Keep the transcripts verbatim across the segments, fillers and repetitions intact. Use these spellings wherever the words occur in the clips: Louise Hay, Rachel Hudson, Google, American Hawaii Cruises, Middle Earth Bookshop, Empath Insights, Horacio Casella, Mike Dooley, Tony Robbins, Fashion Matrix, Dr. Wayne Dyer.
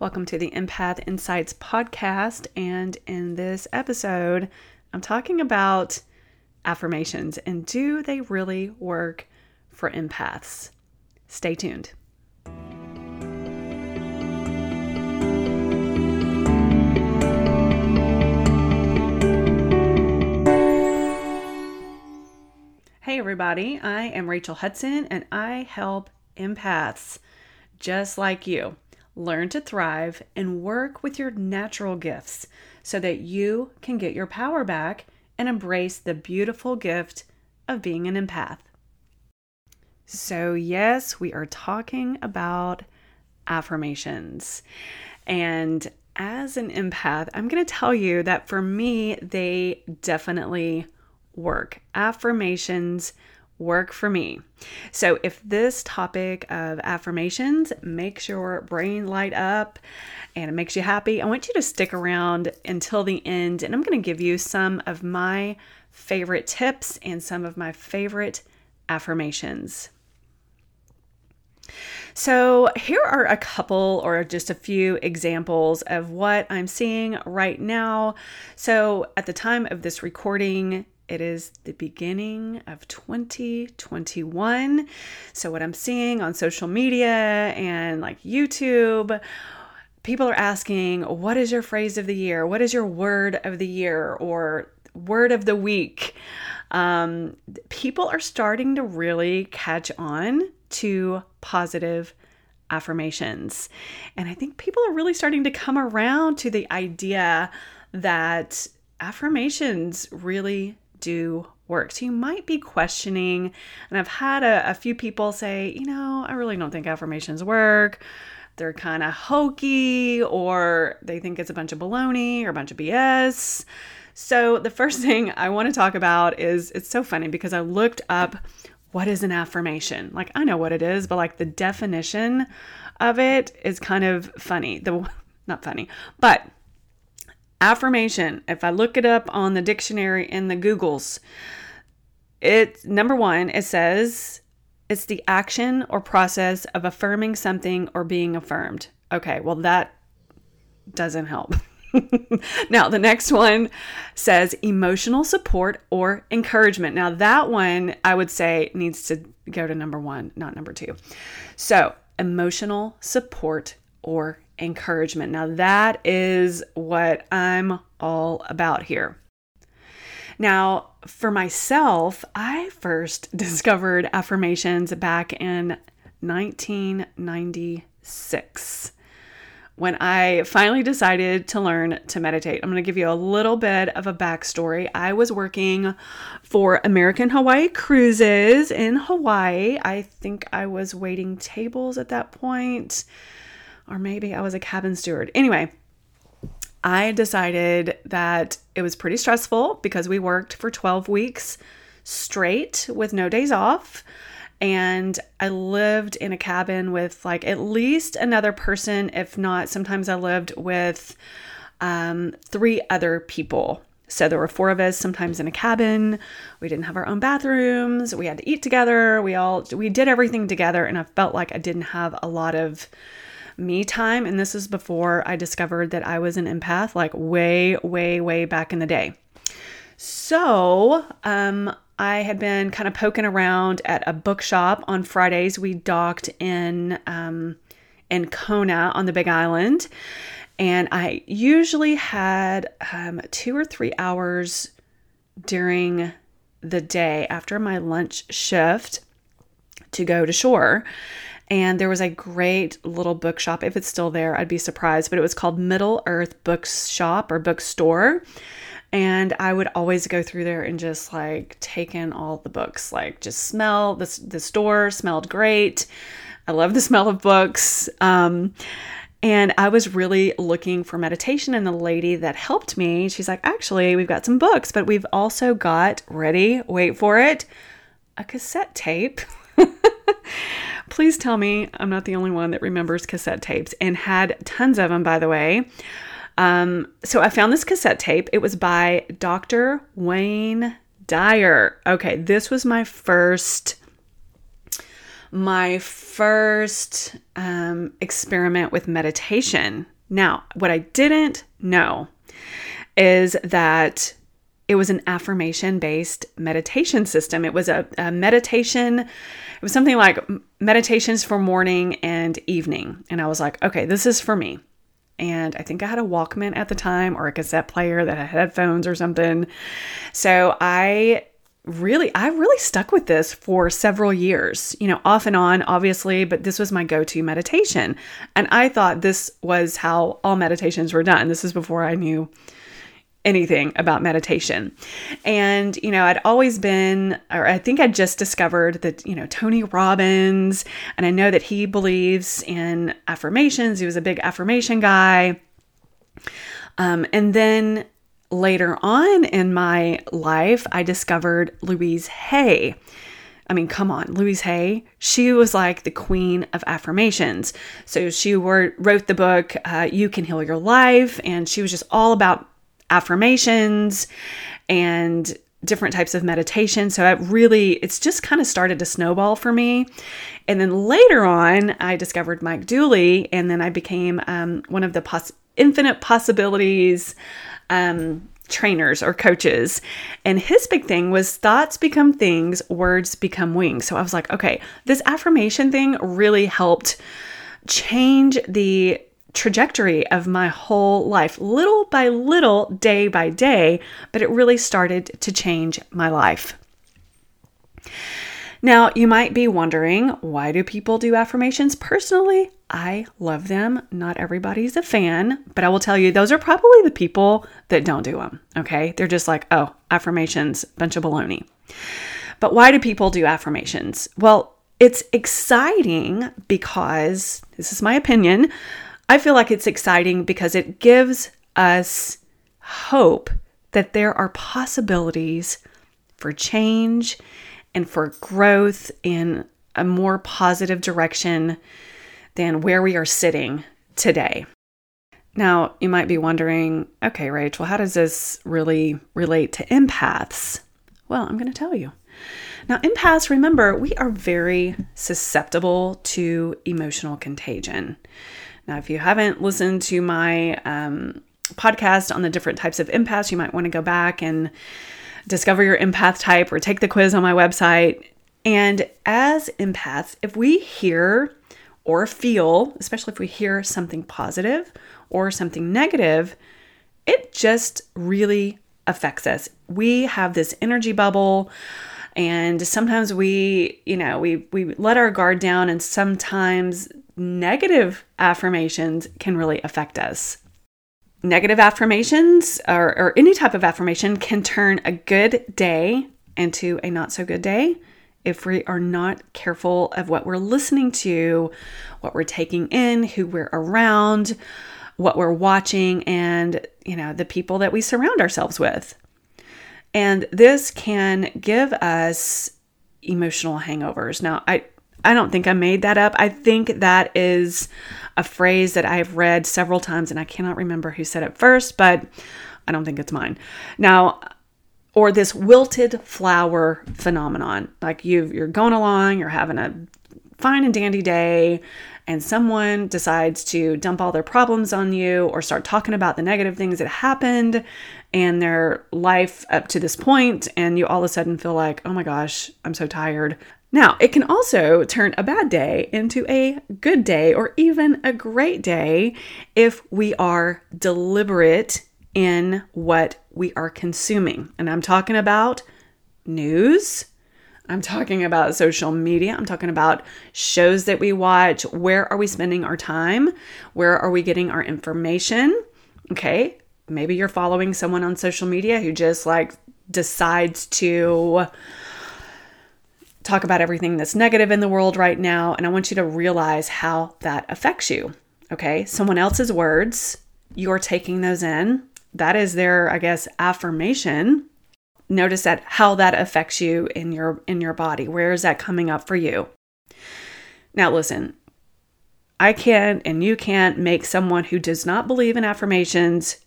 Welcome to the Empath Insights podcast. And in this episode, I'm talking about affirmations and do they really work for empaths? Stay tuned. Hey everybody, I am Rachel Hudson and I help empaths just like you learn to thrive and work with your natural gifts so that you can get your power back and embrace the beautiful gift of being an empath. So yes, we are talking about affirmations. And as an empath, I'm going to tell you that for me, they definitely work. Affirmations work for me. So if this topic of affirmations makes your brain light up and it makes you happy, I want you to stick around until the end. And I'm going to give you some of my favorite tips and some of my favorite affirmations. So here are a couple or just a few examples of what I'm seeing right now. So at the time of this recording, it is the beginning of twenty twenty-one. So what I'm seeing on social media and like YouTube, people are asking, what is your phrase of the year? What is your word of the year or word of the week? Um, people are starting to really catch on to positive affirmations. And I think people are really starting to come around to the idea that affirmations really do work. So you might be questioning, and I've had a, a few people say, you know, I really don't think affirmations work. They're kind of hokey, or they think it's a bunch of baloney or a bunch of B S. So the first thing I want to talk about is, it's so funny because I looked up what is an affirmation. Like I know what it is, but like the definition of it is kind of funny. The not funny, but affirmation, if I look it up on the dictionary in the Googles, it number one, it says it's the action or process of affirming something or being affirmed. Okay, well that doesn't help. Now, the next one says emotional support or encouragement. Now, that one I would say needs to go to number one, not number two. So, emotional support or encouragement. Now, that is what I'm all about here. Now, for myself, I first discovered affirmations back in nineteen ninety-six. When I finally decided to learn to meditate. I'm going to give you a little bit of a backstory. I was working for American Hawaii Cruises in Hawaii. I think I was waiting tables at that point, or maybe I was a cabin steward. Anyway, I decided that it was pretty stressful because we worked for twelve weeks straight with no days off. And I lived in a cabin with like at least another person, if not, sometimes I lived with um, three other people. So there were four of us sometimes in a cabin. We didn't have our own bathrooms. We had to eat together. We all, we did everything together. And I felt like I didn't have a lot of me time. And this is before I discovered that I was an empath, like way, way, way back in the day. So, um, I had been kind of poking around at a bookshop on Fridays. We docked in um, in Kona on the Big Island, and I usually had um, two or three hours during the day after my lunch shift to go to shore. And there was a great little bookshop. If it's still there, I'd be surprised, but it was called Middle Earth Bookshop or Bookstore. And I would always go through there and just like take in all the books, like just smell the, the store smelled great. I love the smell of books. Um, and I was really looking for meditation, and the lady that helped me, she's like, actually, we've got some books, but we've also got, ready, wait for it, a cassette tape. Please tell me I'm not the only one that remembers cassette tapes, and had tons of them, by the way. Um, so I found this cassette tape. It was by Doctor Wayne Dyer. Okay, this was my first, my first um, experiment with meditation. Now, what I didn't know is that it was an affirmation-based meditation system. It was a, a meditation, it was something like meditations for morning and evening. And I was like, okay, this is for me. And I think I had a Walkman at the time or a cassette player that had headphones or something. So I really, I really stuck with this for several years, you know, off and on, obviously, but this was my go-to meditation. And I thought this was how all meditations were done. This is before I knew anything about meditation. And, you know, I'd always been, or I think I just discovered that, you know, Tony Robbins, and I know that he believes in affirmations. He was a big affirmation guy. Um, and then later on in my life, I discovered Louise Hay. I mean, come on, Louise Hay, she was like the queen of affirmations. So she were, wrote the book, uh, You Can Heal Your Life. And she was just all about affirmations and different types of meditation. So it really, it's just kind of started to snowball for me. And then later on, I discovered Mike Dooley, and then I became um, one of the poss- infinite possibilities um, trainers or coaches. And his big thing was thoughts become things, words become wings. So I was like, okay, this affirmation thing really helped change the trajectory of my whole life, little by little, day by day, but it really started to change my life. Now, you might be wondering, why do people do affirmations? Personally, I love them. Not everybody's a fan, but I will tell you, those are probably the people that don't do them, okay? They're just like, oh, affirmations, bunch of baloney. But why do people do affirmations? Well, it's exciting because, this is my opinion, I feel like it's exciting because it gives us hope that there are possibilities for change and for growth in a more positive direction than where we are sitting today. Now, you might be wondering, okay, Rach, well, how does this really relate to empaths? Well, I'm going to tell you. Now, empaths, remember, we are very susceptible to emotional contagion. Now, if you haven't listened to my um, podcast on the different types of empaths, you might want to go back and discover your empath type or take the quiz on my website. And as empaths, if we hear or feel, especially if we hear something positive or something negative, it just really affects us. We have this energy bubble. And sometimes we, you know, we, we let our guard down, and sometimes negative affirmations can really affect us. Negative affirmations or, or any type of affirmation can turn a good day into a not so good day if we are not careful of what we're listening to, what we're taking in, who we're around, what we're watching, and, you know, the people that we surround ourselves with. And this can give us emotional hangovers. Now, I, I don't think I made that up. I think that is a phrase that I've read several times, and I cannot remember who said it first, but I don't think it's mine. Now, or this wilted flower phenomenon. Like you've, you're going along, you're having a fine and dandy day, and someone decides to dump all their problems on you or start talking about the negative things that happened and their life up to this point, and you all of a sudden feel like, oh my gosh, I'm so tired. Now, it can also turn a bad day into a good day or even a great day if we are deliberate in what we are consuming. And I'm talking about news, I'm talking about social media. I'm talking about shows that we watch. Where are we spending our time? Where are we getting our information? Okay, maybe you're following someone on social media who just like decides to talk about everything that's negative in the world right now. And I want you to realize how that affects you. Okay, someone else's words, you're taking those in. That is their, I guess, affirmation. Notice that how that affects you in your in your body. Where is that coming up for you? Now listen, I can't and you can't make someone who does not believe in affirmations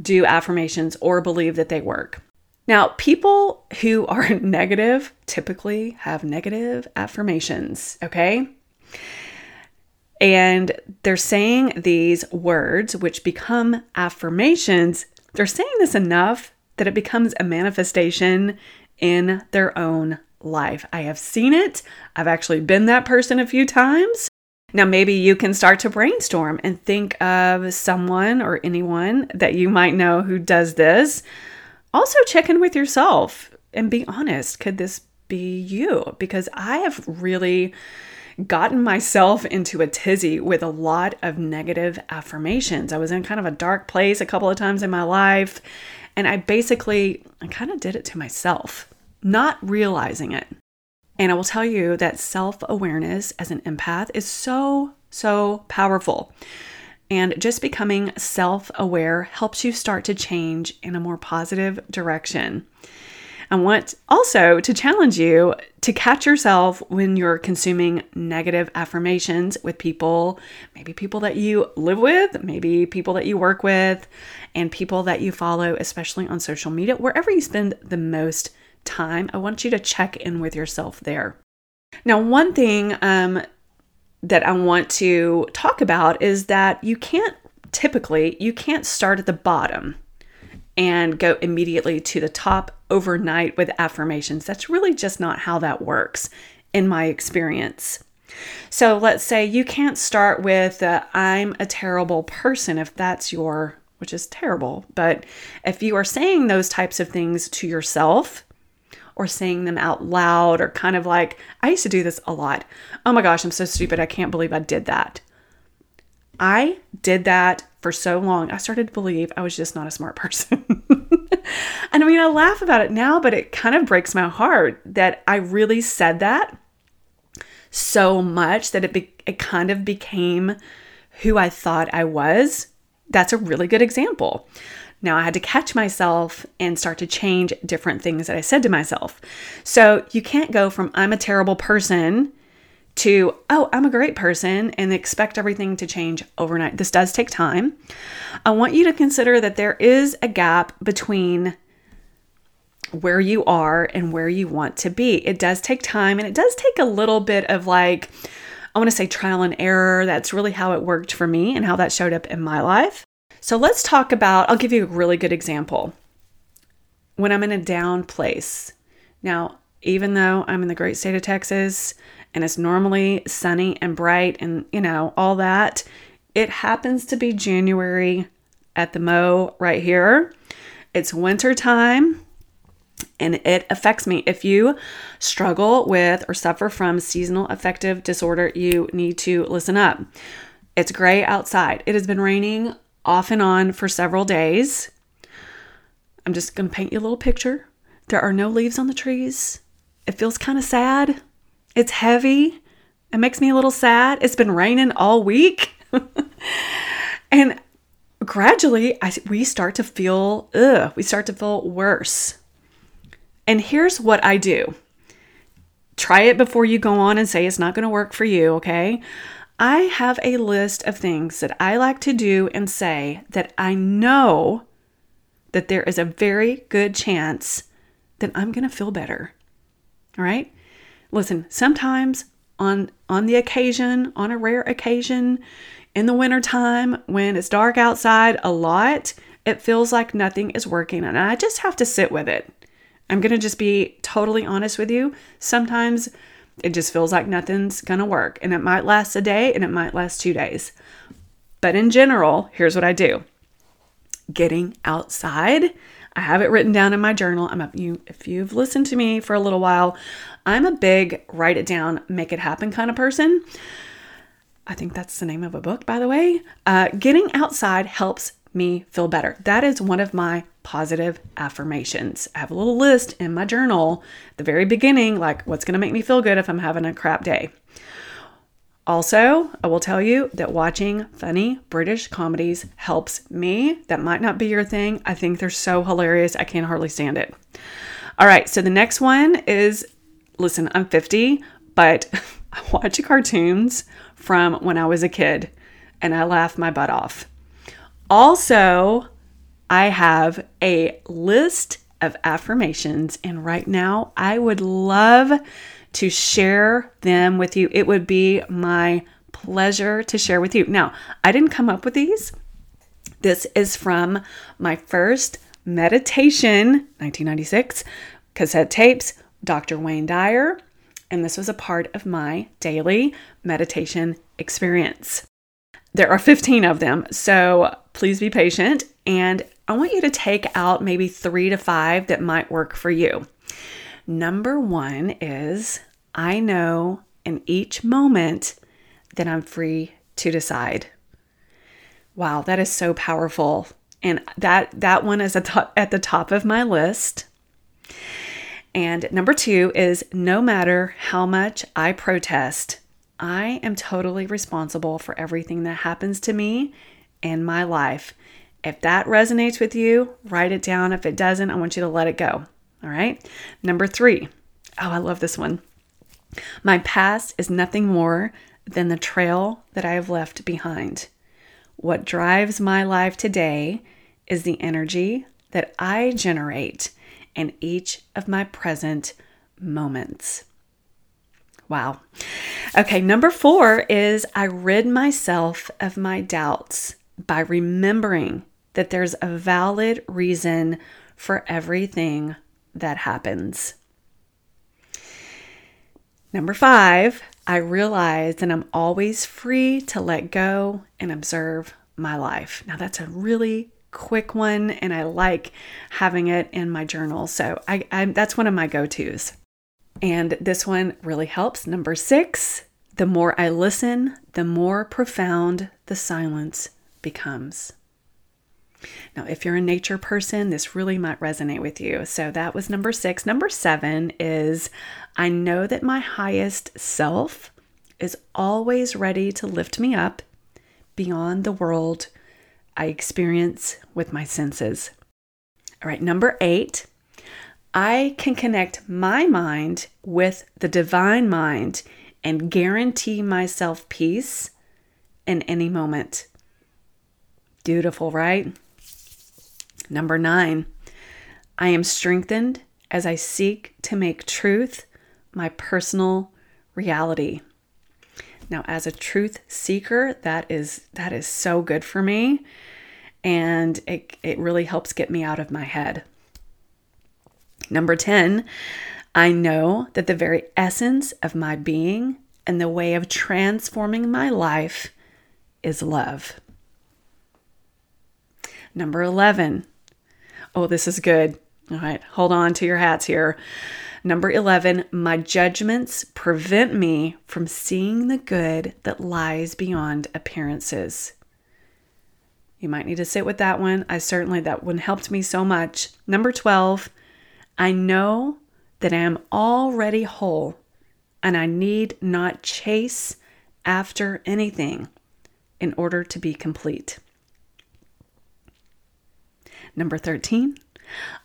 do affirmations or believe that they work. Now, people who are negative typically have negative affirmations, okay? And they're saying these words, which become affirmations. They're saying this enough that it becomes a manifestation in their own life. I have seen it. I've actually been that person a few times. Now, maybe you can start to brainstorm and think of someone or anyone that you might know who does this. Also, check in with yourself and be honest. Could this be you? Because I have really gotten myself into a tizzy with a lot of negative affirmations. I was in kind of a dark place a couple of times in my life, and I basically I kind of did it to myself, not realizing it. And I will tell you that self-awareness as an empath is so, so powerful. And just becoming self-aware helps you start to change in a more positive direction. I want also to challenge you to catch yourself when you're consuming negative affirmations with people, maybe people that you live with, maybe people that you work with, and people that you follow, especially on social media, wherever you spend the most time. I want you to check in with yourself there. Now, one thing um, that I want to talk about is that you can't typically, you can't start at the bottom and go immediately to the top overnight with affirmations. That's really just not how that works in my experience. So let's say you can't start with uh, I'm a terrible person if that's your, which is terrible. But if you are saying those types of things to yourself or saying them out loud or kind of like, I used to do this a lot. Oh my gosh, I'm so stupid. I can't believe I did that. I did that for so long. I started to believe I was just not a smart person. And I mean, I laugh about it now, but it kind of breaks my heart that I really said that so much that it be- it kind of became who I thought I was. That's a really good example. Now I had to catch myself and start to change different things that I said to myself. So you can't go from I'm a terrible person to, oh, I'm a great person and expect everything to change overnight. This does take time. I want you to consider that there is a gap between where you are and where you want to be. It does take time, and it does take a little bit of like, I want to say trial and error. That's really how it worked for me and how that showed up in my life. So let's talk about, I'll give you a really good example. When I'm in a down place. Now, even though I'm in the great state of Texas, and it's normally sunny and bright and, you know, all that. It happens to be January at the Mo right here. It's winter time, and it affects me. If you struggle with or suffer from seasonal affective disorder, you need to listen up. It's gray outside. It has been raining off and on for several days. I'm just going to paint you a little picture. There are no leaves on the trees. It feels kind of sad. It's heavy. It makes me a little sad. It's been raining all week. And gradually, I, we start to feel, ugh, we start to feel worse. And here's what I do. Try it before you go on and say it's not going to work for you, okay? I have a list of things that I like to do and say that I know that there is a very good chance that I'm going to feel better, all right? Listen, sometimes on on the occasion, on a rare occasion, in the wintertime when it's dark outside a lot, it feels like nothing is working, and I just have to sit with it. I'm going to just be totally honest with you. Sometimes it just feels like nothing's going to work, and it might last a day and it might last two days. But in general, here's what I do. Getting outside. I have it written down in my journal. I'm a, you, if you've listened to me for a little while, I'm a big write it down, make it happen kind of person. I think that's the name of a book, by the way. Uh, getting outside helps me feel better. That is one of my positive affirmations. I have a little list in my journal at the very beginning, like what's going to make me feel good if I'm having a crap day. Also, I will tell you that watching funny British comedies helps me. That might not be your thing. I think they're so hilarious. I can hardly stand it. All right. So the next one is, listen, I'm fifty, but I watch cartoons from when I was a kid and I laugh my butt off. Also, I have a list of affirmations. And right now, I would love to share them with you. It would be my pleasure to share with you. Now, I didn't come up with these. This is from my first meditation, nineteen ninety-six, cassette tapes, Doctor Wayne Dyer. And this was a part of my daily meditation experience. There are fifteen of them, so please be patient. And I want you to take out maybe three to five that might work for you. Number one is, I know in each moment that I'm free to decide. Wow, that is so powerful. And that that one is at the, at the top of my list. And number two is, no matter how much I protest, I am totally responsible for everything that happens to me in my life. If that resonates with you, write it down. If it doesn't, I want you to let it go. All right. Number three. Oh, I love this one. My past is nothing more than the trail that I have left behind. What drives my life today is the energy that I generate in each of my present moments. Wow. Okay, number four is, I rid myself of my doubts by remembering that there's a valid reason for everything that happens. Number five, I realize that I'm always free to let go and observe my life. Now, that's a really quick one, and I like having it in my journal. So I, I that's one of my go-tos. And this one really helps. Number six, the more I listen, the more profound the silence becomes. Now, if you're a nature person, this really might resonate with you. So that was number six. Number seven is, I know that my highest self is always ready to lift me up beyond the world I experience with my senses. All right, number eight, I can connect my mind with the divine mind and guarantee myself peace in any moment. Beautiful, right? Number nine, I am strengthened as I seek to make truth my personal reality. Now, as a truth seeker, that is that is so good for me, and it it really helps get me out of my head. Number ten, I know that the very essence of my being and the way of transforming my life is love. Number eleven. Oh, this is good. All right, hold on to your hats here. Number eleven, my judgments prevent me from seeing the good that lies beyond appearances. You might need to sit with that one. I certainly, that one helped me so much. Number twelve, I know that I am already whole and I need not chase after anything in order to be complete. Number thirteen,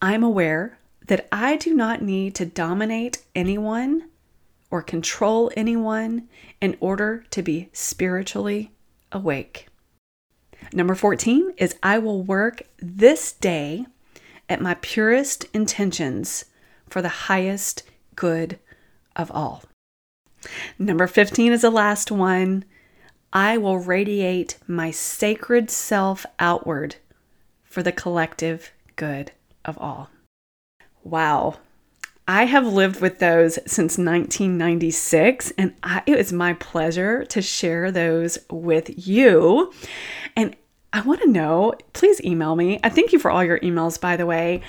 I'm aware that I do not need to dominate anyone or control anyone in order to be spiritually awake. Number fourteen is, I will work this day at my purest intentions for the highest good of all. Number fifteen is the last one. I will radiate my sacred self outward for the collective good of all. Wow. I have lived with those since nineteen ninety-six, and I, it was my pleasure to share those with you. And I want to know, please email me. I thank you for all your emails, by the way.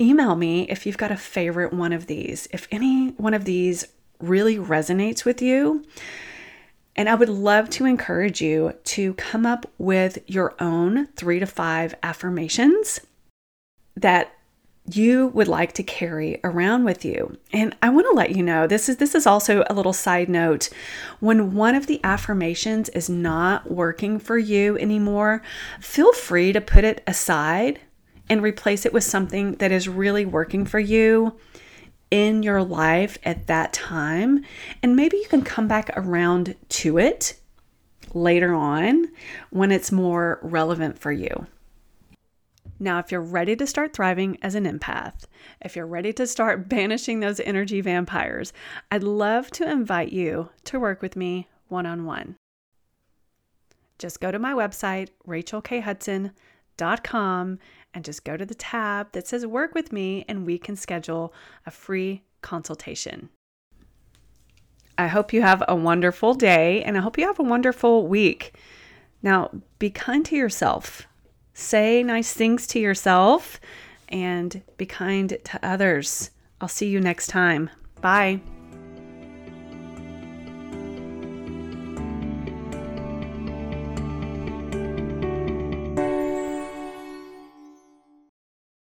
Email me if you've got a favorite one of these, if any one of these really resonates with you. And I would love to encourage you to come up with your own three to five affirmations that you would like to carry around with you. And I want to let you know, this is this is also a little side note. When one of the affirmations is not working for you anymore, feel free to put it aside and replace it with something that is really working for you in your life at that time. And maybe you can come back around to it later on when it's more relevant for you. Now, if you're ready to start thriving as an empath, if you're ready to start banishing those energy vampires, I'd love to invite you to work with me one-on-one. Just go to my website, rachel k hudson dot com, and just go to the tab that says work with me, and we can schedule a free consultation. I hope you have a wonderful day, and I hope you have a wonderful week. Now, be kind to yourself. Say nice things to yourself and be kind to others. I'll see you next time. Bye.